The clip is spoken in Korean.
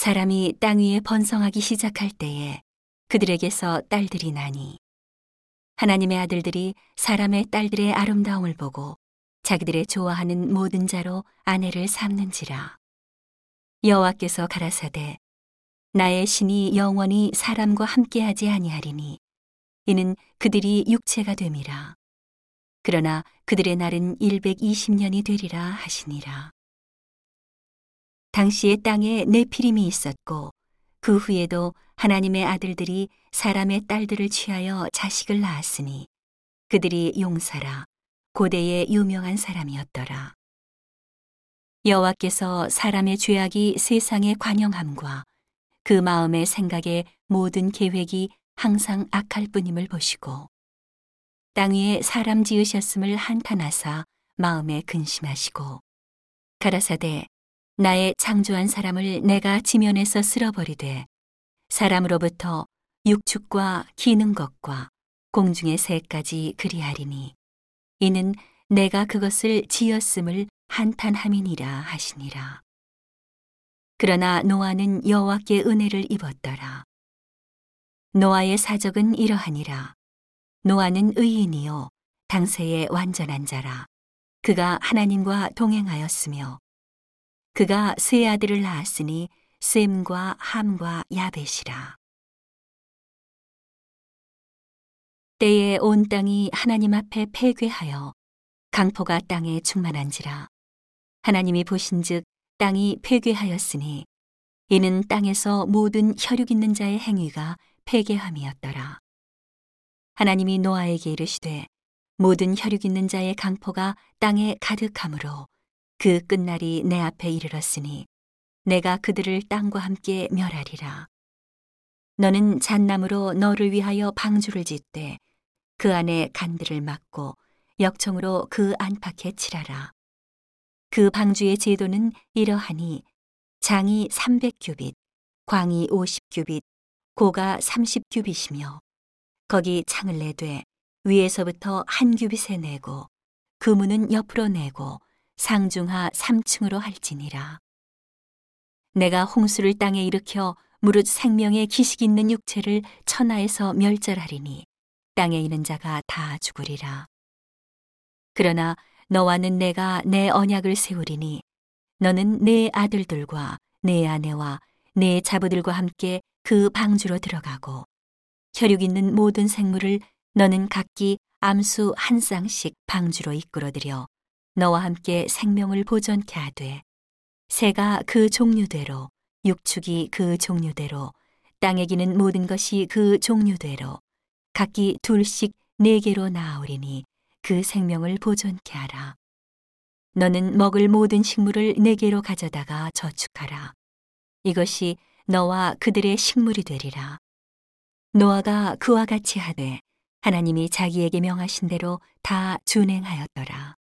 사람이 땅 위에 번성하기 시작할 때에 그들에게서 딸들이 나니 하나님의 아들들이 사람의 딸들의 아름다움을 보고 자기들의 좋아하는 모든 자로 아내를 삼는지라. 여호와께서 가라사대 나의 신이 영원히 사람과 함께하지 아니하리니 이는 그들이 육체가 됨이라. 그러나 그들의 날은 120년이 되리라 하시니라. 당시에 땅에 네피림이 있었고 그 후에도 하나님의 아들들이 사람의 딸들을 취하여 자식을 낳았으니 그들이 용사라 고대의 유명한 사람이었더라. 여호와께서 사람의 죄악이 세상의 관영함과 그 마음의 생각의 모든 계획이 항상 악할 뿐임을 보시고 땅 위에 사람 지으셨음을 한탄하사 마음에 근심하시고 가라사대 나의 창조한 사람을 내가 지면에서 쓸어버리되 사람으로부터 육축과 기는 것과 공중의 새까지 그리하리니 이는 내가 그것을 지었음을 한탄함이니라 하시니라. 그러나 노아는 여호와께 은혜를 입었더라. 노아의 사적은 이러하니라. 노아는 의인이요 당세에 완전한 자라. 그가 하나님과 동행하였으며 그가 세 아들을 낳았으니 셈과 함과 야벳이라. 때에 온 땅이 하나님 앞에 폐괴하여 강포가 땅에 충만한지라. 하나님이 보신즉 땅이 폐괴하였으니 이는 땅에서 모든 혈육 있는 자의 행위가 폐괴함이었더라. 하나님이 노아에게 이르시되 모든 혈육 있는 자의 강포가 땅에 가득함으로 그 끝날이 내 앞에 이르렀으니 내가 그들을 땅과 함께 멸하리라. 너는 잣나무로 너를 위하여 방주를 짓되 그 안에 간들을 막고 역청으로 그 안팎에 칠하라. 그 방주의 제도는 이러하니 장이 300규빗, 광이 50규빗, 고가 30규빗이며 거기 창을 내되 위에서부터 한 규빗에 내고 그 문은 옆으로 내고 상중하 3층으로 할지니라. 내가 홍수를 땅에 일으켜 무릇 생명의 기식 있는 육체를 천하에서 멸절하리니 땅에 있는 자가 다 죽으리라. 그러나 너와는 내가 내 언약을 세우리니 너는 내 아들들과 내 아내와 내 자부들과 함께 그 방주로 들어가고 혈육 있는 모든 생물을 너는 각기 암수 한 쌍씩 방주로 이끌어들여 너와 함께 생명을 보전케 하되 새가 그 종류대로 육축이 그 종류대로 땅에 기는 모든 것이 그 종류대로 각기 둘씩 4개로 나아오리니 그 생명을 보존케 하라. 너는 먹을 모든 식물을 4개로 가져다가 저축하라. 이것이 너와 그들의 식물이 되리라. 노아가 그와 같이 하되 하나님이 자기에게 명하신 대로 다 준행하였더라.